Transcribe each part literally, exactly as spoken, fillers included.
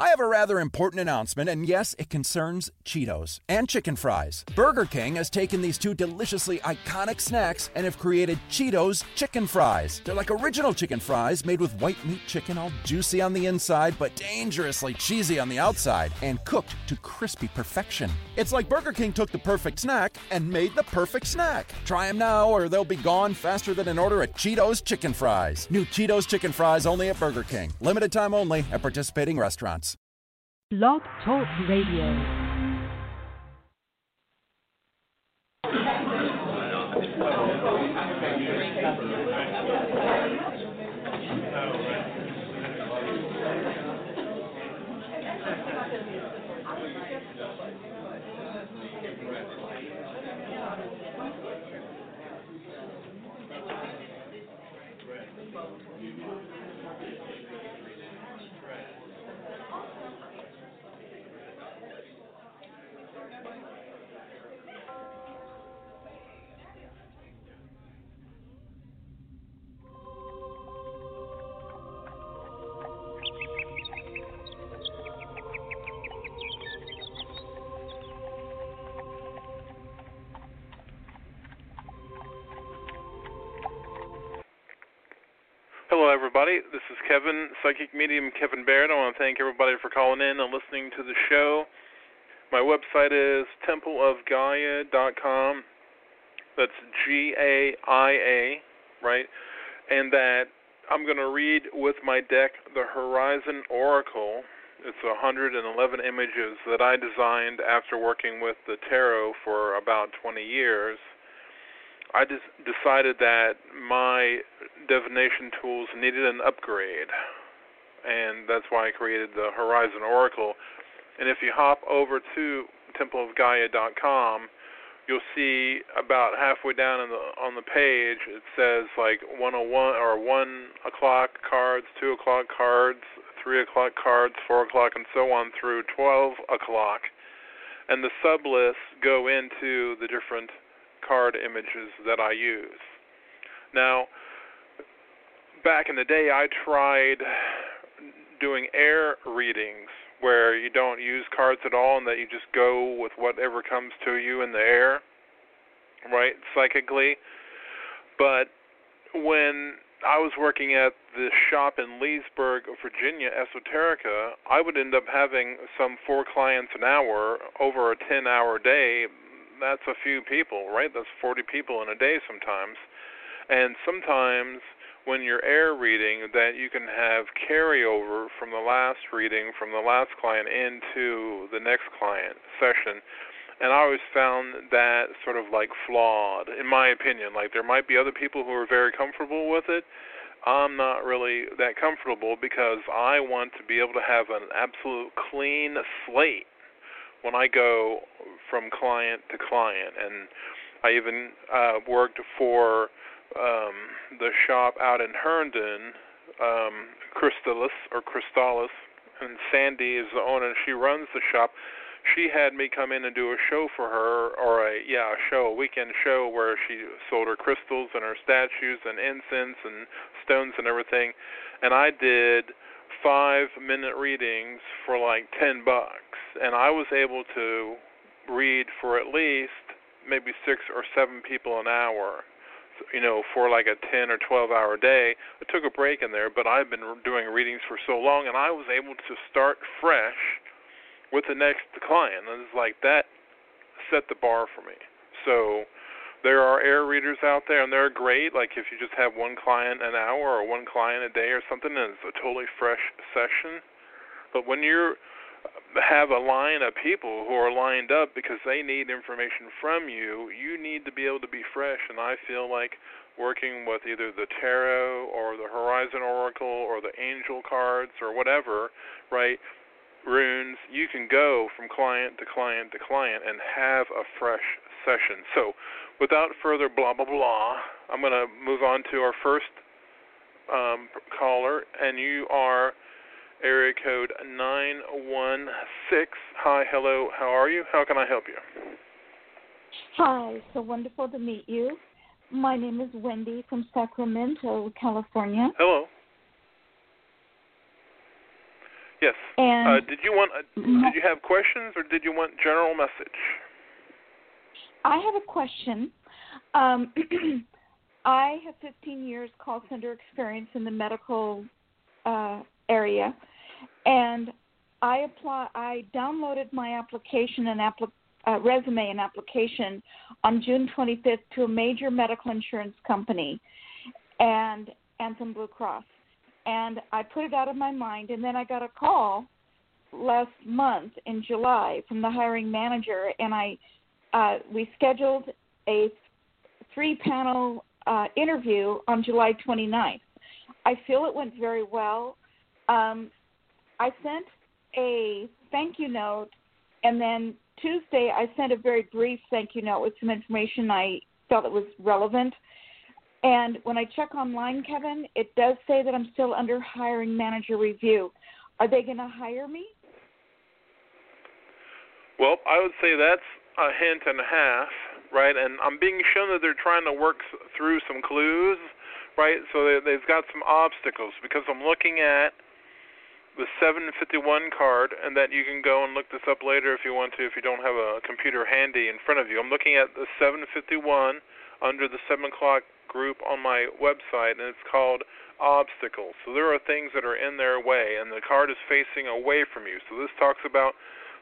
I have a rather important announcement, and yes, it concerns Cheetos and chicken fries. Burger King has taken these two deliciously iconic snacks and have created Cheetos Chicken Fries. They're like original chicken fries made with white meat chicken, all juicy on the inside, but dangerously cheesy on the outside, and cooked to crispy perfection. It's like Burger King took the perfect snack and made the perfect snack. Try them now, or they'll be gone faster than an order at Cheetos Chicken Fries. New Cheetos Chicken Fries only at Burger King. Limited time only at participating restaurants. Blog Talk Radio. Hello, everybody. This is Kevin, psychic medium Kevin Barrett. I want to thank everybody for calling in and listening to the show. My website is temple of gaia dot com. That's G A I A, right? And that I'm going to read with my deck, the Horizon Oracle. It's one hundred eleven images that I designed after working with the tarot for about twenty years. I just decided that my divination tools needed an upgrade, and that's why I created the Horizon Oracle. And if you hop over to temple of gaia dot com, you'll see about halfway down in the, on the page, it says like one oh one or one o'clock cards, two o'clock cards, three o'clock cards, four o'clock, and so on through twelve o'clock. And the sublists go into the different card images that I use. Now, back in the day, I tried doing air readings where you don't use cards at all and that you just go with whatever comes to you in the air, right, psychically. But when I was working at the shop in Leesburg, Virginia, Esoterica, I would end up having some four clients an hour over a ten-hour day. That's a few people, right? That's forty people in a day sometimes. And sometimes when you're air reading, that you can have carryover from the last reading, from the last client into the next client session. And I always found that sort of like flawed, in my opinion. Like there might be other people who are very comfortable with it. I'm not really that comfortable because I want to be able to have an absolute clean slate when I go from client to client. And I even uh, worked for um, the shop out in Herndon, um, Crystal Lis or Crystal Lis, and Sandy is the owner, and she runs the shop. She had me come in and do a show for her, or a, yeah, a show, a weekend show where she sold her crystals and her statues and incense and stones and everything. And I did five-minute readings for like ten bucks, and I was able to read for at least maybe six or seven people an hour, you know, for like a ten or twelve hour day. I took a break in there, but I've been doing readings for so long, and I was able to start fresh with the next client. And it's like that set the bar for me. So there are air readers out there, and they're great. Like if you just have one client an hour or one client a day or something, and it's a totally fresh session. But when you have a line of people who are lined up because they need information from you, you need to be able to be fresh. And I feel like working with either the tarot or the Horizon Oracle or the angel cards or whatever, right, runes, you can go from client to client to client and have a fresh session. So without further blah, blah, blah, I'm going to move on to our first um, caller, and you are area code nine one six. Hi, hello, how are you? How can I help you? Hi, so wonderful to meet you. My name is Wendy from Sacramento, California. Hello. Yes. And uh, did you want? Uh, did you have questions, or did you want general message? I have a question. Um, I have fifteen years call center experience in the medical uh, area, and I apply. I downloaded my application and applic- uh, resume and application on June twenty-fifth to a major medical insurance company, and Anthem Blue Cross. And I put it out of my mind, and then I got a call last month in July from the hiring manager, and I uh, we scheduled a three-panel uh, interview on July twenty-ninth. I feel it went very well. Um, I sent a thank you note, and then Tuesday I sent a very brief thank you note with some information I felt that was relevant. And when I check online, Kevin, it does say that I'm still under hiring manager review. Are they going to hire me? Well, I would say that's a hint and a half, right? And I'm being shown that they're trying to work through some clues, right? So they, they've got some obstacles, because I'm looking at the seven fifty-one card, and that you can go and look this up later if you want to, if you don't have a computer handy in front of you. I'm looking at the seven fifty-one under the seven o'clock group on my website, and it's called Obstacles. So there are things that are in their way, and the card is facing away from you. So this talks about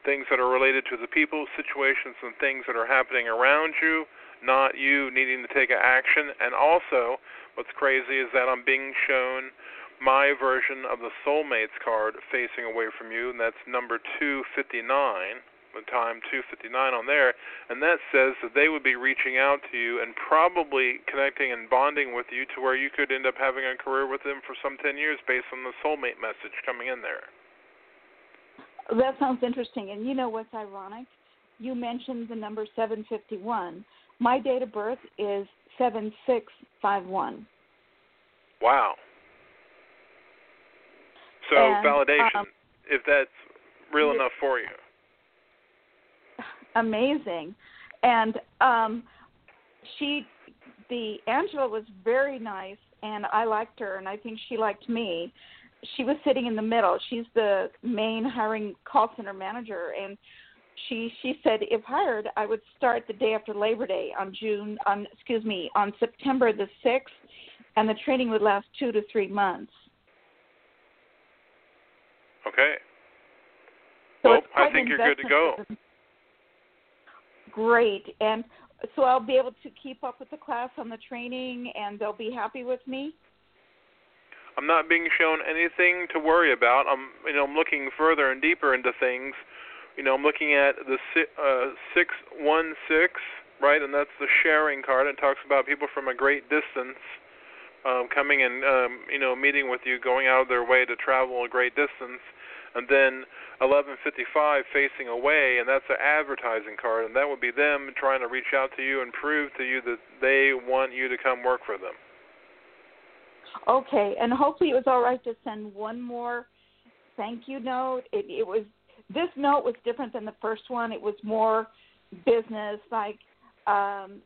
things that are related to the people, situations, and things that are happening around you, not you needing to take action. And also, what's crazy is that I'm being shown my version of the Soulmates card facing away from you, and that's number two fifty-nine, the time two fifty-nine on there, and that says that they would be reaching out to you and probably connecting and bonding with you to where you could end up having a career with them for some ten years based on the soulmate message coming in there. That sounds interesting. And you know what's ironic? You mentioned the number seven fifty-one. My date of birth is seven six five one. Wow. So and, validation, um, if that's real enough for you. Amazing. And um, she, the Angela was very nice, and I liked her, and I think she liked me. She was sitting in the middle. She's the main hiring call center manager, and she she said, if hired, I would start the day after Labor Day on June, on excuse me, on September the sixth, and the training would last two to three months. Okay. So well, I think you're good to go. Great, and so I'll be able to keep up with the class on the training, and they'll be happy with me? I'm not being shown anything to worry about. I'm, you know, I'm looking further and deeper into things. You know, I'm looking at the uh, six one six, right, and that's the sharing card. It talks about people from a great distance um, coming and, um, you know, meeting with you, going out of their way to travel a great distance. And then eleven fifty-five facing away, and that's an advertising card, and that would be them trying to reach out to you and prove to you that they want you to come work for them. Okay, and hopefully it was all right to send one more thank you note. It, it was this note was different than the first one. It was more business, like um,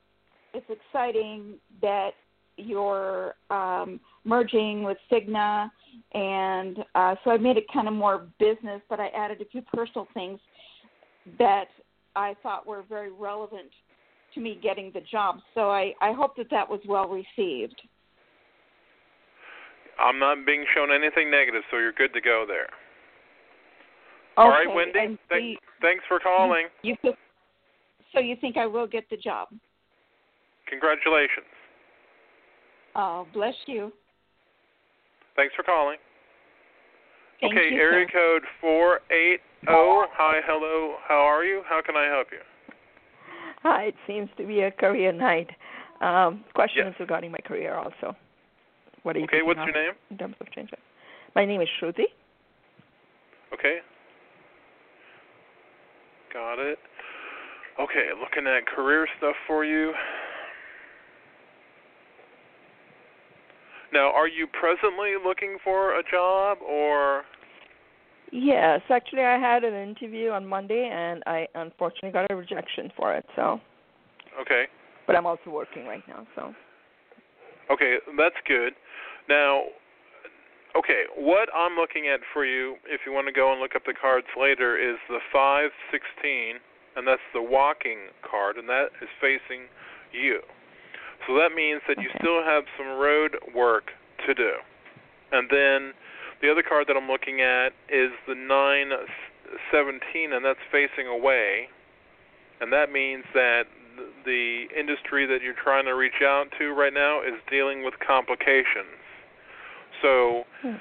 it's exciting that you're um, merging with Cigna, and uh, so I made it kind of more business, but I added a few personal things that I thought were very relevant to me getting the job. So I, I hope that that was well received. I'm not being shown anything negative, so you're good to go there. Okay, all right, Wendy, th- the, thanks for calling. You, you, so you think I will get the job? Congratulations. Oh, bless you. Thanks for calling. Thank okay, you, area sir. Code four eight zero. Hi, hello, how are you? How can I help you? Hi, it seems to be a career night. Um, questions yes. regarding my career also. What are you okay, what's your name? In terms of change? My name is Shruti. Okay. Got it. Okay, looking at career stuff for you. Now, are you presently looking for a job or? Yes, actually I had an interview on Monday and I unfortunately got a rejection for it, so. Okay. But I'm also working right now, so. Okay, that's good. Now, okay, what I'm looking at for you, if you want to go and look up the cards later, is the five sixteen, and that's the walking card, and that is facing you. So that means that okay. you still have some road work to do. And then the other card that I'm looking at is the nine seventeen, and that's facing away. And that means that the industry that you're trying to reach out to right now is dealing with complications. So hmm.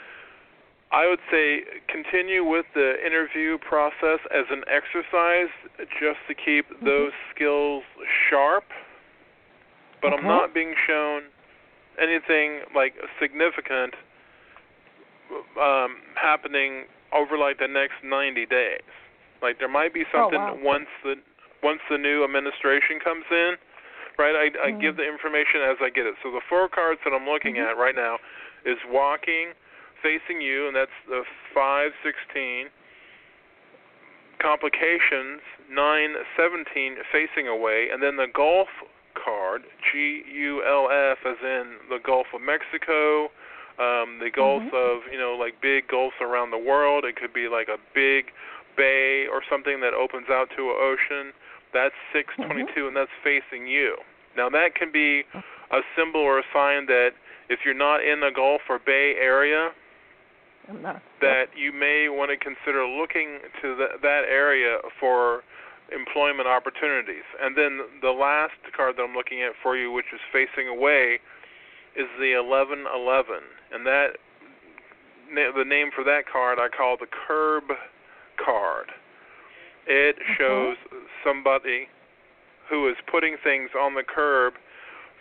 I would say continue with the interview process as an exercise just to keep mm-hmm. those skills sharp. But okay. I'm not being shown anything like significant um, happening over like the next ninety days. Like there might be something oh, wow. once the once the new administration comes in, right? I, mm-hmm. I give the information as I get it. So the four cards that I'm looking mm-hmm. at right now is walking, facing you, and that's the five sixteen. Complications, nine seventeen, facing away, and then the golf card, G U L F, as in the Gulf of Mexico, um, the Gulf mm-hmm. of, you know, like big gulfs around the world. It could be like a big bay or something that opens out to an ocean. That's six twenty-two, mm-hmm. and that's facing you. Now, that can be a symbol or a sign that if you're not in the Gulf or Bay Area, that you may want to consider looking to the, that area for employment opportunities. And then the last card that I'm looking at for you, which is facing away, is the eleven eleven. And that the name for that card I call the curb card. It mm-hmm. shows somebody who is putting things on the curb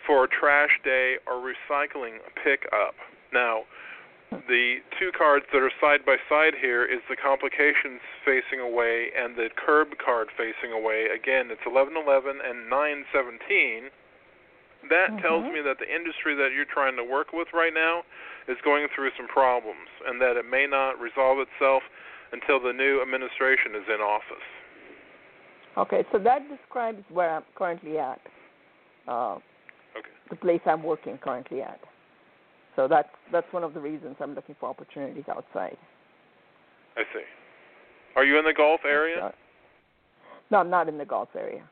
for trash day or recycling pickup. Now, the two cards that are side by side here is the complications facing away and the curb card facing away. Again, it's eleven eleven and nine seventeen. That mm-hmm. tells me that the industry that you're trying to work with right now is going through some problems and that it may not resolve itself until the new administration is in office. Okay, so that describes where I'm currently at. Uh, Okay. The place I'm working currently at. So that's that's one of the reasons I'm looking for opportunities outside. I see. Are you in the Gulf area? No, I'm not in the Gulf area.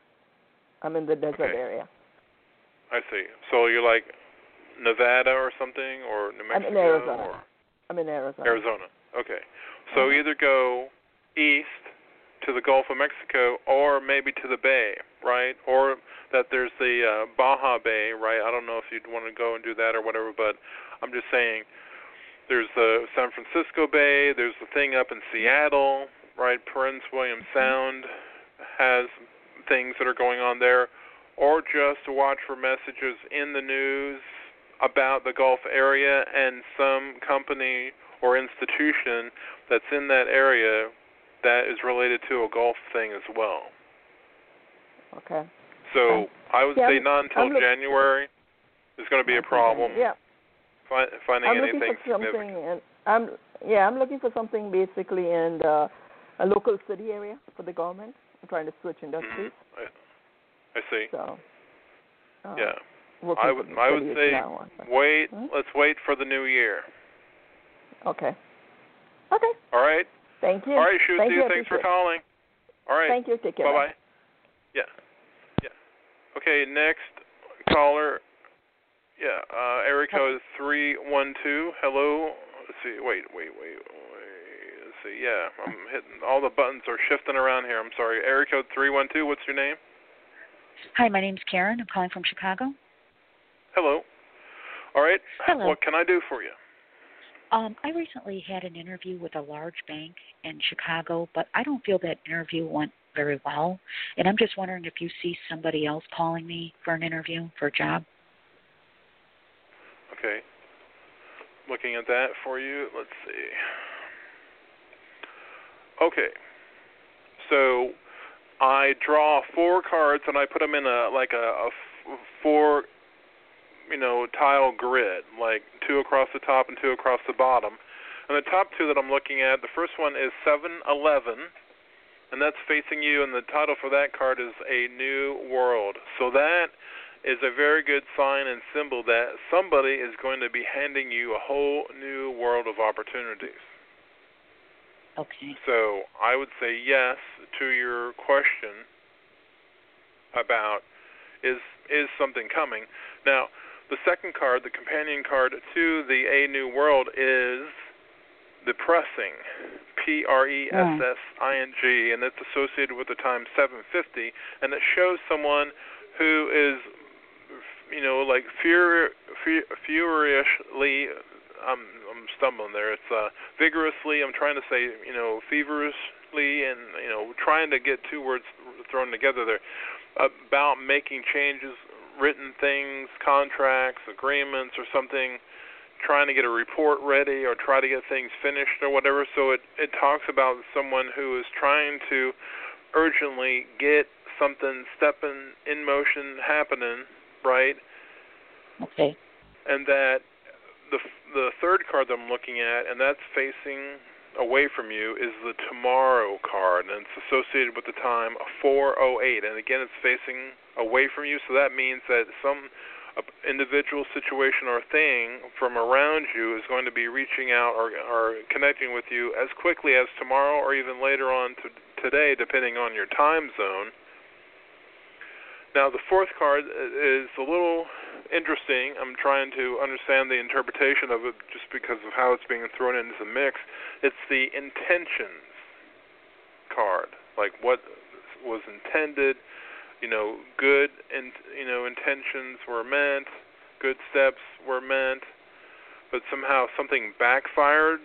I'm in the desert okay. area. I see. So you're like Nevada or something, or New Mexico? I'm in Arizona. Or? I'm in Arizona. Arizona. Okay. So mm-hmm. either go east to the Gulf of Mexico or maybe to the Bay, right? Or that there's the uh, Baja Bay, right? I don't know if you'd want to go and do that or whatever, but I'm just saying there's the San Francisco Bay, there's the thing up in Seattle, right? Prince William Sound has things that are going on there. Or just watch for messages in the news about the Gulf area and some company or institution that's in that area that is related to a golf thing as well. Okay. So okay. I would yeah, say not until look- January is going to be a problem. Yeah. Fi- finding I'm anything looking for significant. In, I'm, yeah, I'm looking for something basically in the, a local city area for the government. I'm trying to switch industries. Mm-hmm. I, I see. So. Uh, yeah. I would. I would say wait. Hmm? Let's wait for the new year. Okay. Okay. All right. Thank you. All right, Shuzi, thank you, thanks for calling. All right. Thank you. Take care. Bye-bye. Bye. Yeah. Yeah. Okay, next caller. Yeah, uh, area code three one two. Hello. Let's see. Wait, wait, wait, wait. Let's see. Yeah, I'm hitting. All the buttons are shifting around here. I'm sorry. Area code three one two, what's your name? Hi, my name's Karen. I'm calling from Chicago. Hello. All right. Hello. What can I do for you? Um, I recently had an interview with a large bank in Chicago, but I don't feel that interview went very well. And I'm just wondering if you see somebody else calling me for an interview, for a job. Okay. Looking at that for you. Let's see. Okay. So I draw four cards and I put them in a like a, a f- four, you know, tile grid, like two across the top and two across the bottom. And the top two that I'm looking at, the first one is seven eleven, and that's facing you, and the title for that card is A New World. So that is a very good sign and symbol that somebody is going to be handing you a whole new world of opportunities. Okay. So I would say yes to your question about is is something coming. Now, the second card, the companion card to the A New World, is the pressing, P R E S S I N G, and it's associated with the time seven fifty, and it shows someone who is, you know, like fur, fur, furiously, I'm, I'm stumbling there, it's uh, vigorously, I'm trying to say, you know, feverishly, and, you know, trying to get two words thrown together there, about making changes, written things, contracts, agreements, or something, trying to get a report ready or try to get things finished or whatever. So it, it talks about someone who is trying to urgently get something stepping in motion, happening, right? Okay. And that the the third card that I'm looking at, and that's facing away from you, is the tomorrow card, and it's associated with the time four oh eight, and again it's facing away from you, so that means that some individual situation or thing from around you is going to be reaching out or, or connecting with you as quickly as tomorrow or even later on to today, depending on your time zone. Now, the fourth card is a little interesting. I'm trying to understand the interpretation of it just because of how it's being thrown into the mix. It's the intentions card, like what was intended. You know, good and you know intentions were meant, good steps were meant, but somehow something backfired.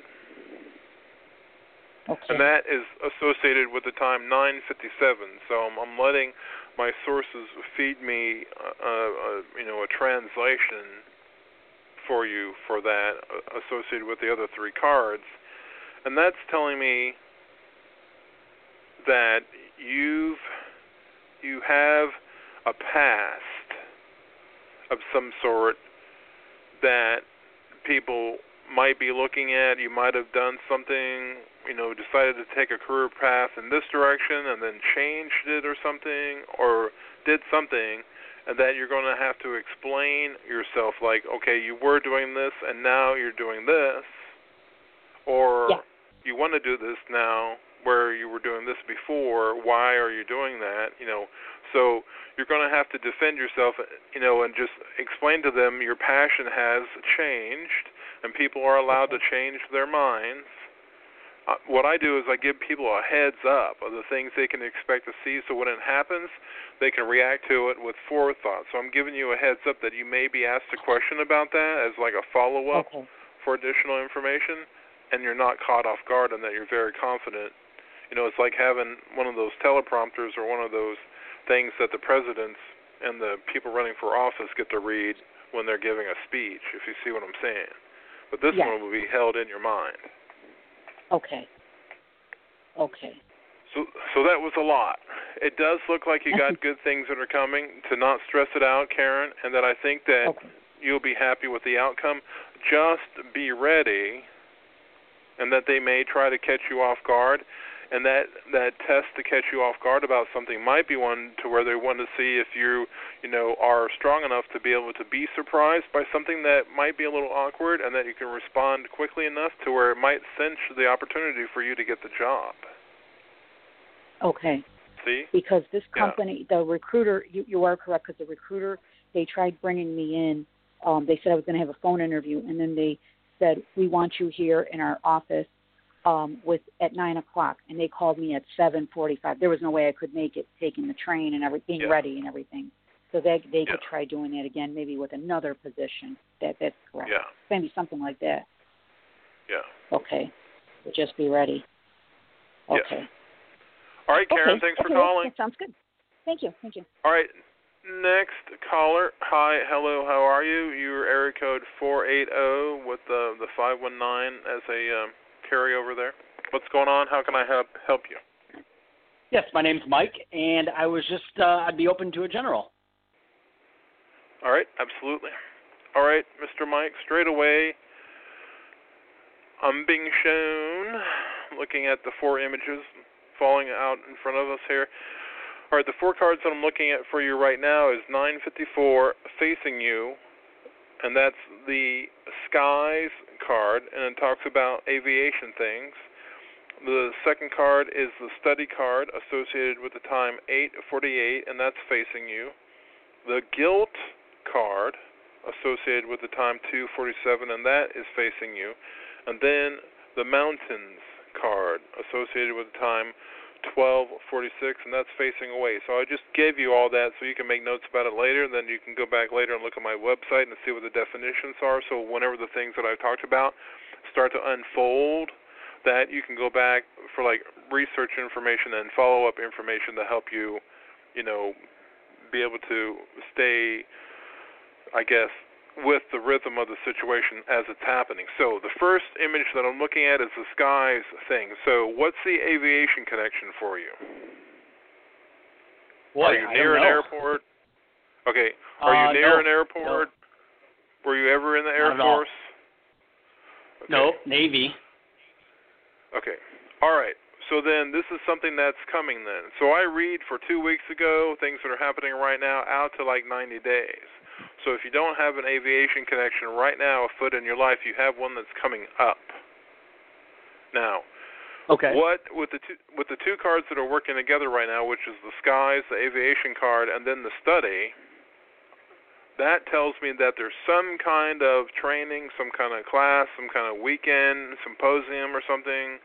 Okay. And that is associated with the time nine fifty-seven. So I'm, I'm letting my sources feed me, uh, uh, you know, a translation for you for that associated with the other three cards, and that's telling me that you've. You have a past of some sort that people might be looking at. You might have done something, you know, decided to take a career path in this direction and then changed it or something, or did something, and that you're going to have to explain yourself like, okay, you were doing this and now you're doing this, or yeah. you want to do this now, where you were doing this before, why are you doing that, you know. So you're going to have to defend yourself, you know, and just explain to them your passion has changed, and people are allowed to change their minds. Uh, what I do is I give people a heads up of the things they can expect to see, so when it happens, they can react to it with forethought. So I'm giving you a heads up that you may be asked a question about that as like a follow-up okay. for additional information, and you're not caught off guard and that you're very confident. You know, it's like having one of those teleprompters or one of those things that the presidents and the people running for office get to read when they're giving a speech, if you see what I'm saying. But this yeah. one will be held in your mind. Okay. Okay. So so that was a lot. It does look like you got good things that are coming, to not stress it out, Karen, and that I think that okay. you'll be happy with the outcome. Just be ready, and that they may try to catch you off guard. And that, that test to catch you off guard about something might be one to where they want to see if you, you know, are strong enough to be able to be surprised by something that might be a little awkward, and that you can respond quickly enough to where it might cinch the opportunity for you to get the job. Okay. See? Because this company, yeah. the recruiter, you, you are correct, because the recruiter, they tried bringing me in. Um, they said I was going to have a phone interview, and then they said, we want you here in our office. Um, with at nine o'clock, and they called me at seven forty-five. There was no way I could make it, taking the train and everything yeah. ready and everything. So they they yeah. could try doing that again, maybe with another position. That that's correct. Yeah, maybe something like that. Yeah. Okay. So just be ready. Okay. Yeah. All right, Karen. Okay. Thanks okay. for calling. That sounds good. Thank you. Thank you. All right. Next caller. Hi. Hello. How are you? You're area code four eight zero with the the five one nine as a. Um, Carry over there. What's going on? How can I help help you? Yes, my name's Mike, and I was just, uh, I'd be open to a general. All right, absolutely. All right, Mister Mike, straight away, I'm being shown, looking at the four images falling out in front of us here. All right, the four cards that I'm looking at for you right now is nine fifty-four facing you, and that's the skies card, and it talks about aviation things. The second card is the study card associated with the time eight forty-eight, and that's facing you. The guilt card associated with the time two forty-seven, and that is facing you. And then the mountains card associated with the time twelve forty-six, and that's facing away. So I just gave you all that so you can make notes about it later, and then you can go back later and look at my website and see what the definitions are. So whenever the things that I've talked about start to unfold, that you can go back for like research information and follow-up information to help you, you know, be able to stay, I guess, with the rhythm of the situation as it's happening. So the first image that I'm looking at is the skies thing. So what's the aviation connection for you? What? Are you near an airport? Okay. Are you uh, near no, an airport? No. Were you ever in the Air Force? Okay. No, Navy. Okay. All right. So then this is something that's coming then. So I read for two weeks ago, things that are happening right now out to like ninety days. So if you don't have an aviation connection right now afoot in your life, you have one that's coming up. Now, okay. What with the two, with the two cards that are working together right now, which is the skies, the aviation card, and then the study, that tells me that there's some kind of training, some kind of class, some kind of weekend, symposium or something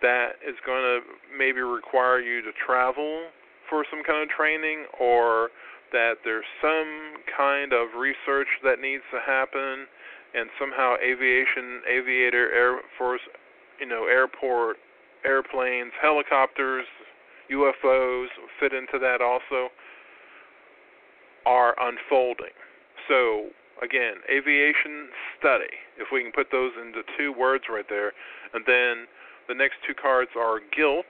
that is going to maybe require you to travel for some kind of training, or that there's some kind of research that needs to happen, and somehow aviation, aviator, Air Force, you know, airport, airplanes, helicopters, U F Os fit into that also, are unfolding. So, again, aviation study, if we can put those into two words right there. And then the next two cards are guilt.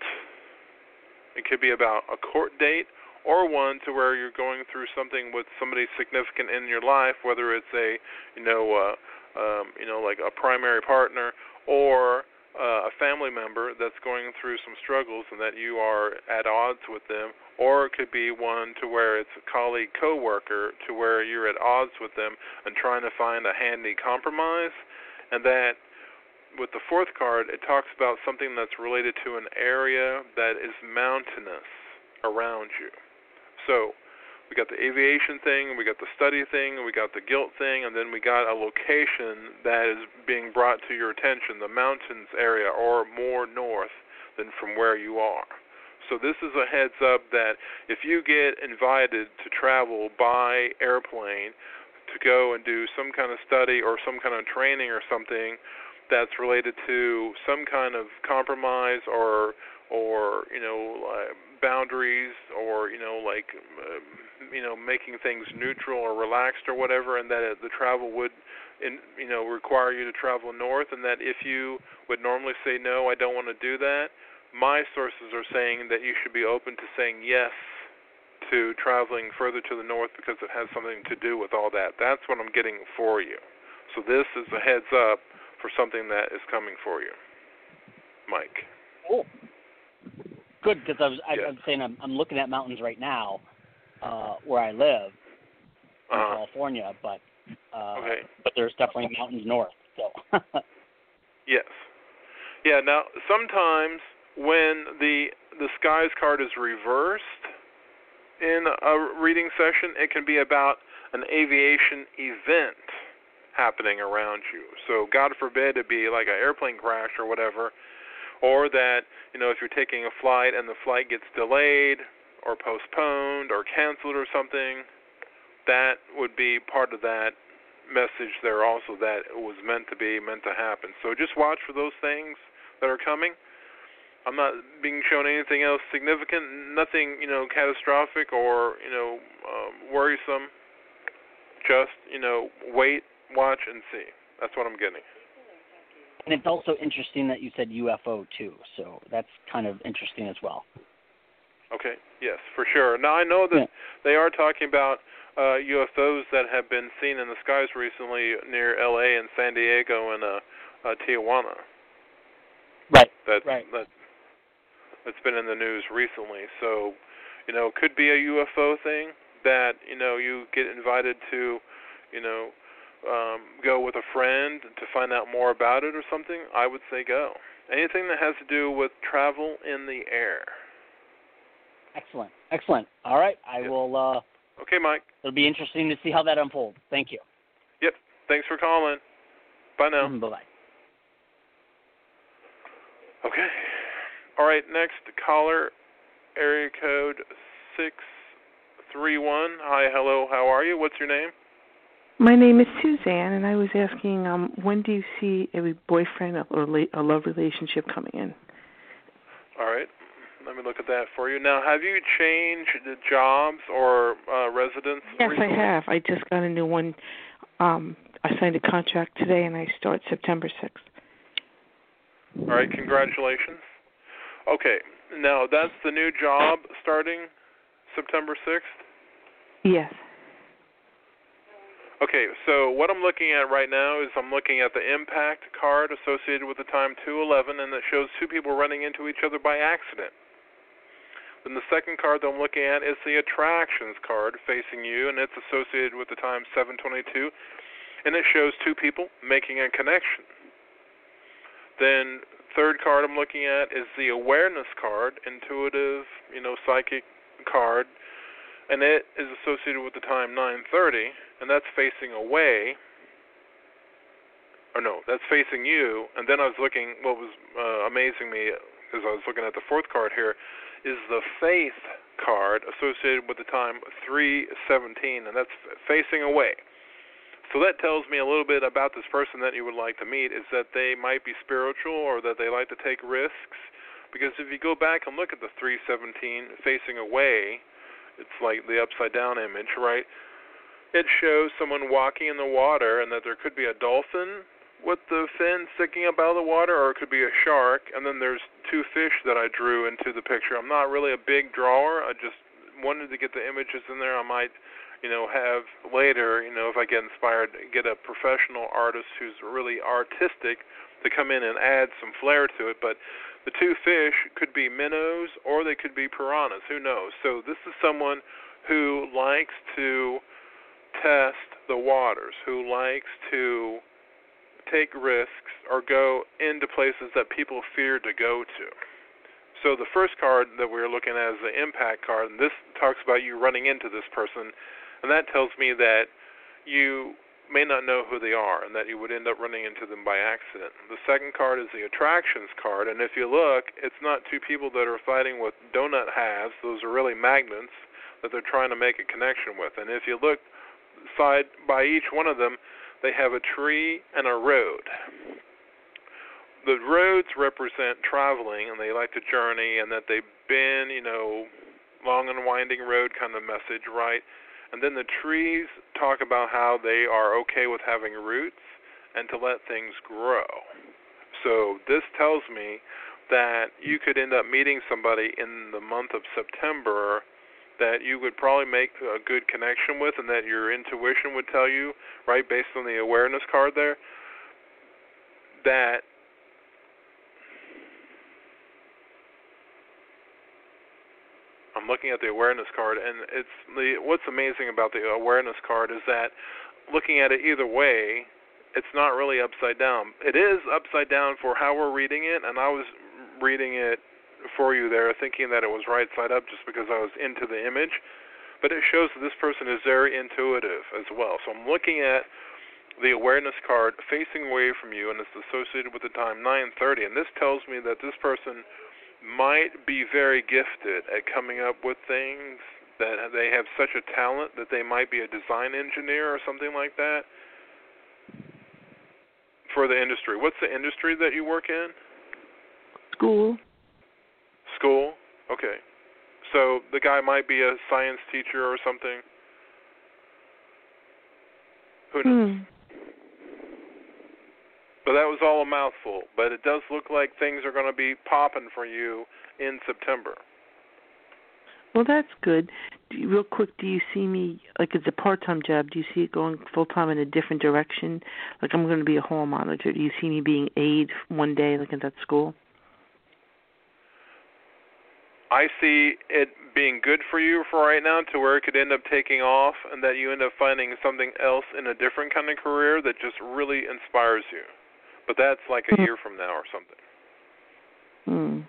It could be about a court date, or one to where you're going through something with somebody significant in your life, whether it's a, you know, uh, um, you know, like a primary partner or uh, a family member that's going through some struggles and that you are at odds with them, or it could be one to where it's a colleague, coworker, to where you're at odds with them and trying to find a handy compromise. And that, with the fourth card, it talks about something that's related to an area that is mountainous around you. So we got the aviation thing, we got the study thing, we got the guilt thing, and then we got a location that is being brought to your attention, the mountains area, or more north than from where you are. So this is a heads up that if you get invited to travel by airplane to go and do some kind of study or some kind of training or something that's related to some kind of compromise or, or you know, uh, boundaries, or you know, like um, you know, making things neutral or relaxed or whatever, and that it, the travel would, in, you know, require you to travel north, and that if you would normally say no, I don't want to do that, my sources are saying that you should be open to saying yes to traveling further to the north because it has something to do with all that. That's what I'm getting for you. So this is a heads up for something that is coming for you, Mike. Cool. Good, because I was I, yeah. I'm saying I'm, I'm looking at mountains right now, uh, where I live in uh-huh. California, but uh, okay. but there's definitely mountains north. So yes, yeah. Now sometimes when the the skies card is reversed in a reading session, it can be about an aviation event happening around you. So God forbid it be like an airplane crash or whatever. Or that, you know, if you're taking a flight and the flight gets delayed or postponed or canceled or something, that would be part of that message there also, that it was meant to be, meant to happen. So just watch for those things that are coming. I'm not being shown anything else significant, nothing, you know, catastrophic or, you know, uh, worrisome. Just, you know, wait, watch, and see. That's what I'm getting. And it's also interesting that you said U F O, too, so that's kind of interesting as well. Okay, yes, for sure. Now, I know that yeah. they are talking about uh, U F Os that have been seen in the skies recently near L A and San Diego and uh, uh, Tijuana. Right, that, right. That, that's been in the news recently. So, you know, it could be a U F O thing that, you know, you get invited to, you know, um, go with a friend to find out more about it or something. I would say go. Anything that has to do with travel in the air. Excellent. Excellent. All right. I yep. will. Uh, okay, Mike. It'll be interesting to see how that unfolds. Thank you. Yep. Thanks for calling. Bye now. Mm, bye-bye. Okay. All right. Next caller, area code six three one. Hi. Hello. How are you? What's your name? My name is Suzanne, and I was asking, um, when do you see a boyfriend or a love relationship coming in? All right. Let me look at that for you. Now, have you changed the jobs or uh, residence? Yes, recently? I have. I just got a new one. Um, I signed a contract today, and I start September sixth. All right. Congratulations. Okay. Now, that's the new job starting September sixth? Yes. Okay. So what I'm looking at right now is I'm looking at the impact card associated with the time two eleven, and it shows two people running into each other by accident. And the second card that I'm looking at is the attractions card facing you, and it's associated with the time seven twenty-two, and it shows two people making a connection. Then third card I'm looking at is the awareness card, intuitive, you know, psychic card, and it is associated with the time nine thirty, and that's facing away. Or no, that's facing you. And then I was looking, what was uh, amazing me as I was looking at the fourth card here, is the faith card associated with the time three seventeen, and that's facing away. So that tells me a little bit about this person that you would like to meet, is that they might be spiritual or that they like to take risks. Because if you go back and look at the three seventeen facing away, it's like the upside down image, right? It shows someone walking in the water, and that there could be a dolphin with the fin sticking up out of the water, or it could be a shark. And then there's two fish that I drew into the picture. I'm not really a big drawer. I just wanted to get the images in there. I might, you know, have later, you know, if I get inspired, get a professional artist who's really artistic to come in and add some flair to it. But the two fish could be minnows, or they could be piranhas. Who knows? So this is someone who likes to test the waters, who likes to take risks or go into places that people fear to go to. So the first card that we're looking at is the impact card, and this talks about you running into this person, and that tells me that you may not know who they are and that you would end up running into them by accident. The second card is the attractions card, and if you look, it's not two people that are fighting with donut halves. Those are really magnets that they're trying to make a connection with. And if you look side by each one of them, they have a tree and a road. The roads represent traveling, and they like to journey, and that they've been, you know, long and winding road kind of message, right? And then the trees talk about how they are okay with having roots and to let things grow. So this tells me that you could end up meeting somebody in the month of September that you would probably make a good connection with, and that your intuition would tell you, right, based on the awareness card there, that I'm looking at the awareness card, and it's the what's amazing about the awareness card is that looking at it either way, it's not really upside down. It is upside down for how we're reading it, and I was reading it for you there, thinking that it was right side up just because I was into the image, but it shows that this person is very intuitive as well. So I'm looking at the awareness card facing away from you, and it's associated with the time nine thirty, and this tells me that this person might be very gifted at coming up with things, that they have such a talent that they might be a design engineer or something like that for the industry. What's the industry that you work in? School. School? Okay. So the guy might be a science teacher or something? Who knows? Mm. So that was all a mouthful, but it does look like things are going to be popping for you in September. Well, that's good. Do you, real quick, do you see me, like it's a part-time job, do you see it going full-time in a different direction? Like I'm going to be a hall monitor. Do you see me being aide one day, like at that school? I see it being good for you for right now to where it could end up taking off and that you end up finding something else in a different kind of career that just really inspires you. But that's like a year from now or something. Mm.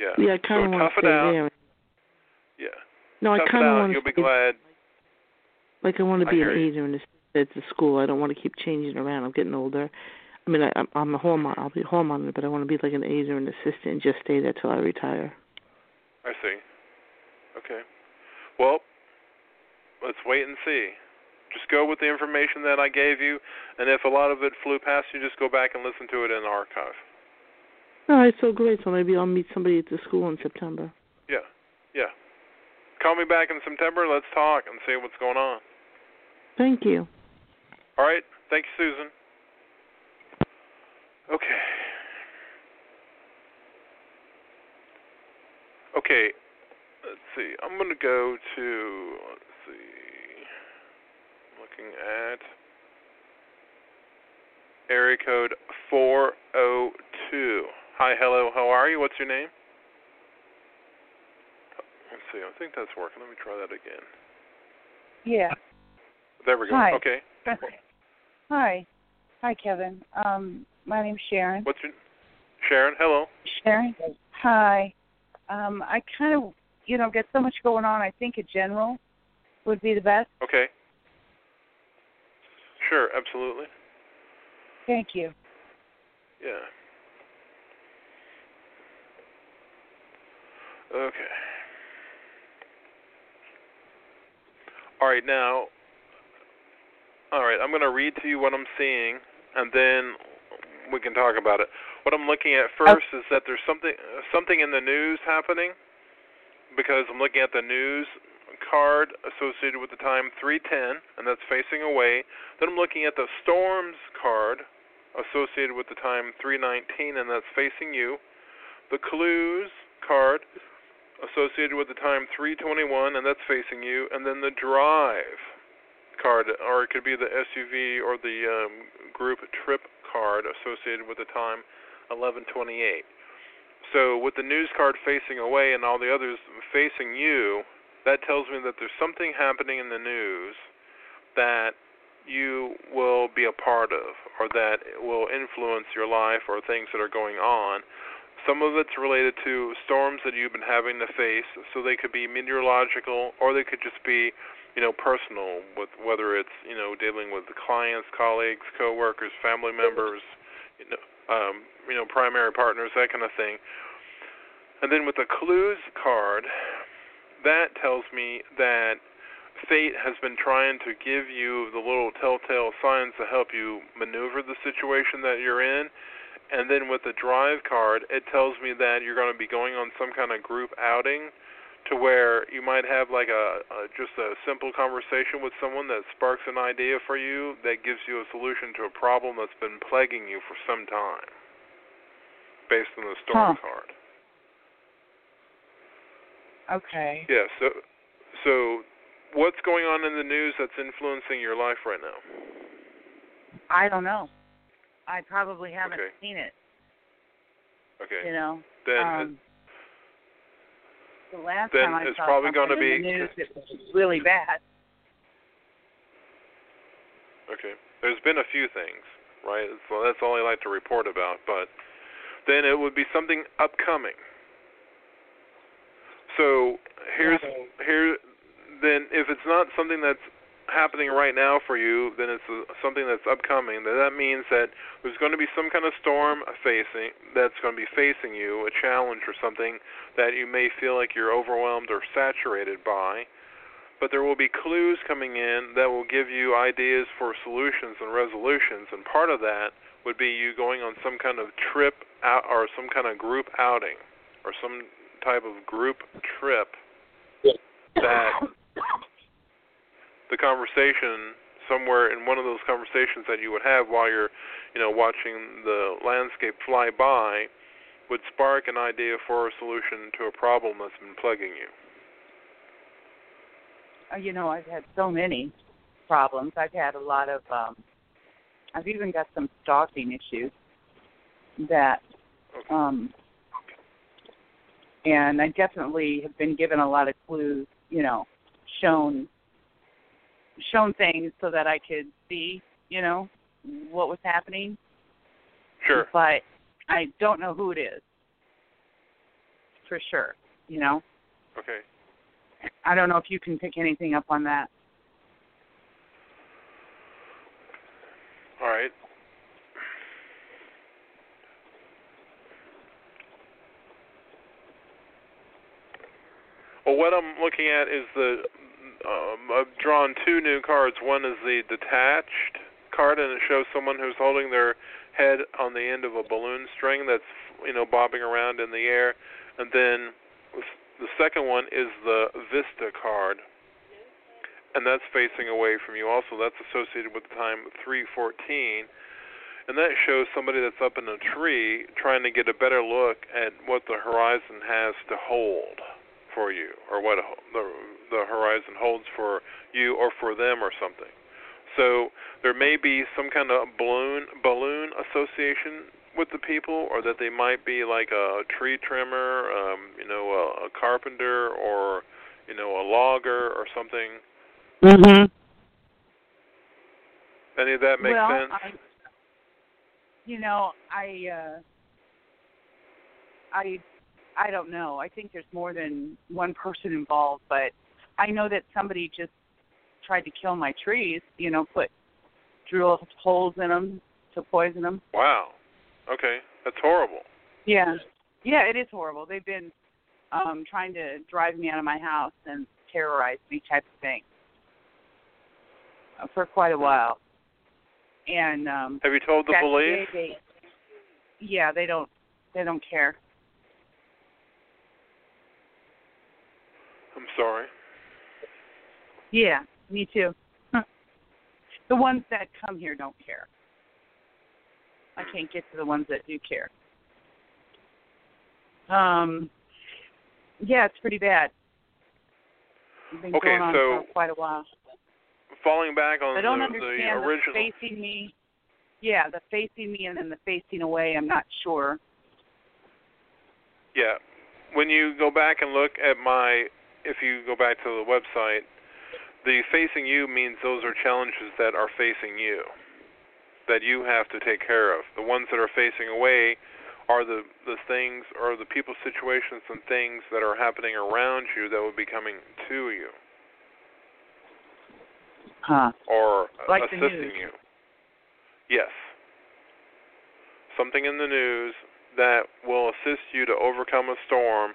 Yeah. Yeah, I kind of so want to stay out. There. Yeah. No, tough I kind of want to You'll be glad. Like I want to be an agent at the school. I don't want to keep changing around. I'm getting older. I mean, I, I'm a hall monitor. I'll be a hall monitor, but I want to be like an aide or an assistant and just stay there till I retire. I see. Okay. Well, let's wait and see. Just go with the information that I gave you, and if a lot of it flew past you, just go back and listen to it in the archive. All right, so great. So maybe I'll meet somebody at the school in September. Yeah, yeah. Call me back in September. Let's talk and see what's going on. Thank you. All right. Thank you, Susan. Okay. Okay. Let's see. I'm going to go to, let's see, I'm looking at area code four oh two. Hi, hello, how are you? What's your name? Let's see. I think that's working. Let me try that again. Yeah. There we go. Hi. Okay. Hi. Hi, Kevin. Um... My name's Sharon. What's your Sharon? Hello. Sharon. Hi. Um, I kind of, you know, get so much going on. I think a general would be the best. Okay. Sure. Absolutely. Thank you. Yeah. Okay. All right now. All right. I'm going to read to you what I'm seeing, and then we can talk about it. What I'm looking at first oh. is that there's something something in the news happening, because I'm looking at the news card associated with the time three ten, and that's facing away. Then I'm looking at the storms card associated with the time three nineteen, and that's facing you. The clues card associated with the time three twenty-one, and that's facing you. And then the drive card, or it could be the S U V or the um, group trip card associated with the time eleven twenty-eight. So with the news card facing away and all the others facing you, that tells me that there's something happening in the news that you will be a part of, or that will influence your life, or things that are going on. Some of it's related to storms that you've been having to face, so they could be meteorological, or they could just be, you know, personal, with whether it's, you know, dealing with clients, colleagues, coworkers, family members, you know, um, you know, primary partners, that kind of thing. And then with the clues card, that tells me that fate has been trying to give you the little telltale signs to help you maneuver the situation that you're in. And then with the drive card, it tells me that you're going to be going on some kind of group outing, to where you might have like a, a just a simple conversation with someone that sparks an idea for you that gives you a solution to a problem that's been plaguing you for some time, based on the storm huh. card. Okay. Yeah, so so what's going on in the news that's influencing your life right now? I don't know. I probably haven't okay. seen it. Okay. You know? Then um, The last then time I it's saw probably going to be news, it was really bad. Okay. There's been a few things, right? So that's all I like to report about. But then it would be something upcoming. So here's okay. here. Then if it's not something that's happening right now for you, then it's something that's upcoming. Then that means that there's going to be some kind of storm facing that's going to be facing you, a challenge or something that you may feel like you're overwhelmed or saturated by. But there will be clues coming in that will give you ideas for solutions and resolutions, and part of that would be you going on some kind of trip out, or some kind of group outing, or some type of group trip that the conversation somewhere in one of those conversations that you would have while you're, you know, watching the landscape fly by, would spark an idea for a solution to a problem that's been plaguing you? Uh, you know, I've had so many problems. I've had a lot of, um, I've even got some stalking issues that, okay. um, and I definitely have been given a lot of clues, you know, shown, shown things so that I could see, you know, what was happening. Sure. But I don't know who it is for sure, you know. Okay. I don't know if you can pick anything up on that. All right. Well, what I'm looking at is the, um, I've drawn two new cards. One is the detached card, and it shows someone who's holding their head on the end of a balloon string that's, you know, bobbing around in the air. And then the second one is the Vista card, and that's facing away from you also. That's associated with the time three fourteen, and that shows somebody that's up in a tree trying to get a better look at what the horizon has to hold for you, or what the, the horizon holds for you or for them or something. So there may be some kind of balloon balloon association with the people, or that they might be like a tree trimmer, um, you know, a, a carpenter, or, you know, a logger or something. Mm-hmm. Any of that make well, sense? I, you know, I, uh, I, I don't know. I think there's more than one person involved, but I know that somebody just tried to kill my trees. You know, put drill holes in them to poison them. Wow. Okay, that's horrible. Yeah, yeah, it is horrible. They've been um, trying to drive me out of my house and terrorize me, type of thing, uh, for quite a while. And um, have you told the police? They, yeah, they don't. They don't care. I'm sorry. Yeah, me too. The ones that come here don't care. I can't get to the ones that do care. Um, yeah, it's pretty bad. It's been okay, going on so for quite a while. Falling back on I don't the, understand the original. The facing me, yeah, the facing me and then the facing away, I'm not sure. Yeah. When you go back and look at my, if you go back to the website, the facing you means those are challenges that are facing you, that you have to take care of. The ones that are facing away are the, the things or the people, situations, and things that are happening around you that would be coming to you. Huh. Or like assisting you. Yes. Something in the news that will assist you to overcome a storm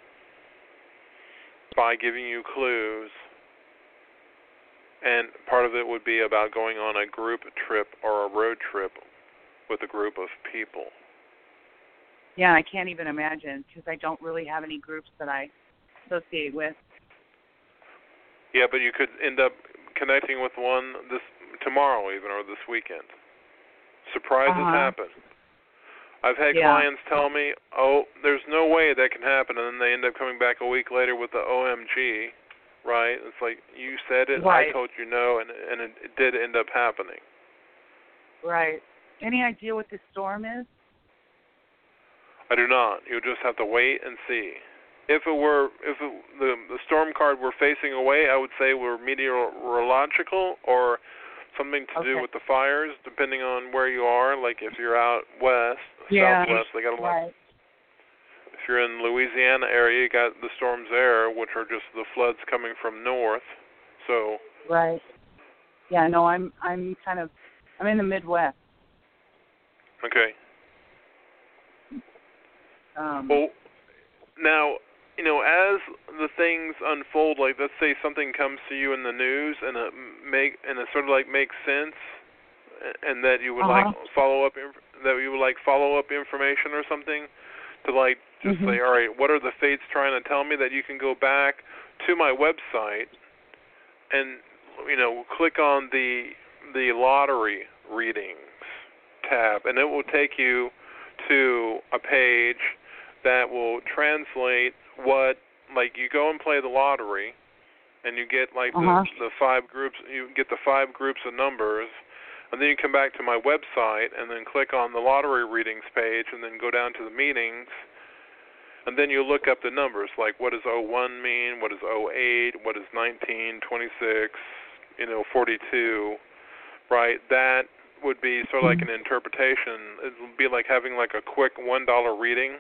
by giving you clues. And part of it would be about going on a group trip or a road trip with a group of people. Yeah, I can't even imagine because I don't really have any groups that I associate with. Yeah, but you could end up connecting with one this tomorrow even, or this weekend. Surprises uh-huh. happen. I've had yeah. clients tell me, oh, there's no way that can happen, and then they end up coming back a week later with the O M G. Right, it's like you said it, right. I told you no, and and it did end up happening. Right. Any idea what the storm is? I do not. You'll just have to wait and see. If it were, if it, the the storm card were facing away, I would say we're meteorological or something to okay. do with the fires, depending on where you are. Like if you're out west, yeah. southwest, they got a lot. Right. If you're in Louisiana area, you got the storms there, which are just the floods coming from north. So right, yeah, no, I'm I'm kind of I'm in the Midwest. Okay. Um, well, now you know as the things unfold, like let's say something comes to you in the news, and it make and it sort of like makes sense, and that you would uh-huh. like follow up that you would like follow up information or something. To like just mm-hmm. say, all right, what are the fates trying to tell me? That you can go back to my website and, you know, click on the the lottery readings tab, and it will take you to a page that will translate what, like, you go and play the lottery, and you get like uh-huh. the, the five groups. You get the five groups of numbers, and then you come back to my website, and then click on the lottery readings page, and then go down to the meetings, and then you look up the numbers. Like, what does oh one mean? What does oh eight? What is nineteen? twenty-six? You know, forty-two. Right. That would be sort of like an interpretation. It would be like having like a quick one dollar reading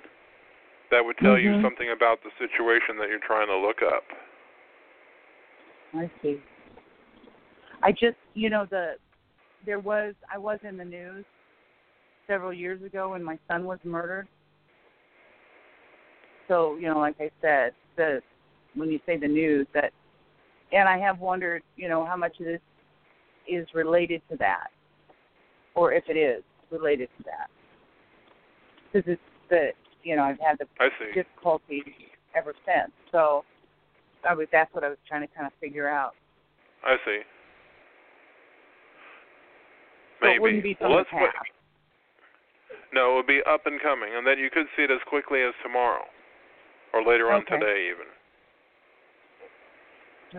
that would tell mm-hmm. you something about the situation that you're trying to look up. I see. I just, you know, the there was I was in the news several years ago when my son was murdered. So, you know, like I said, the when you say the news, that, and I have wondered, you know, how much of this is related to that, or if it is related to that, because it's the, you know, I've had the difficulty ever since. So I was, that's what I was trying to kind of figure out. I see. Maybe. So it wouldn't be from well, the past. No, it would be up and coming, and then you could see it as quickly as tomorrow, or later on okay. today even.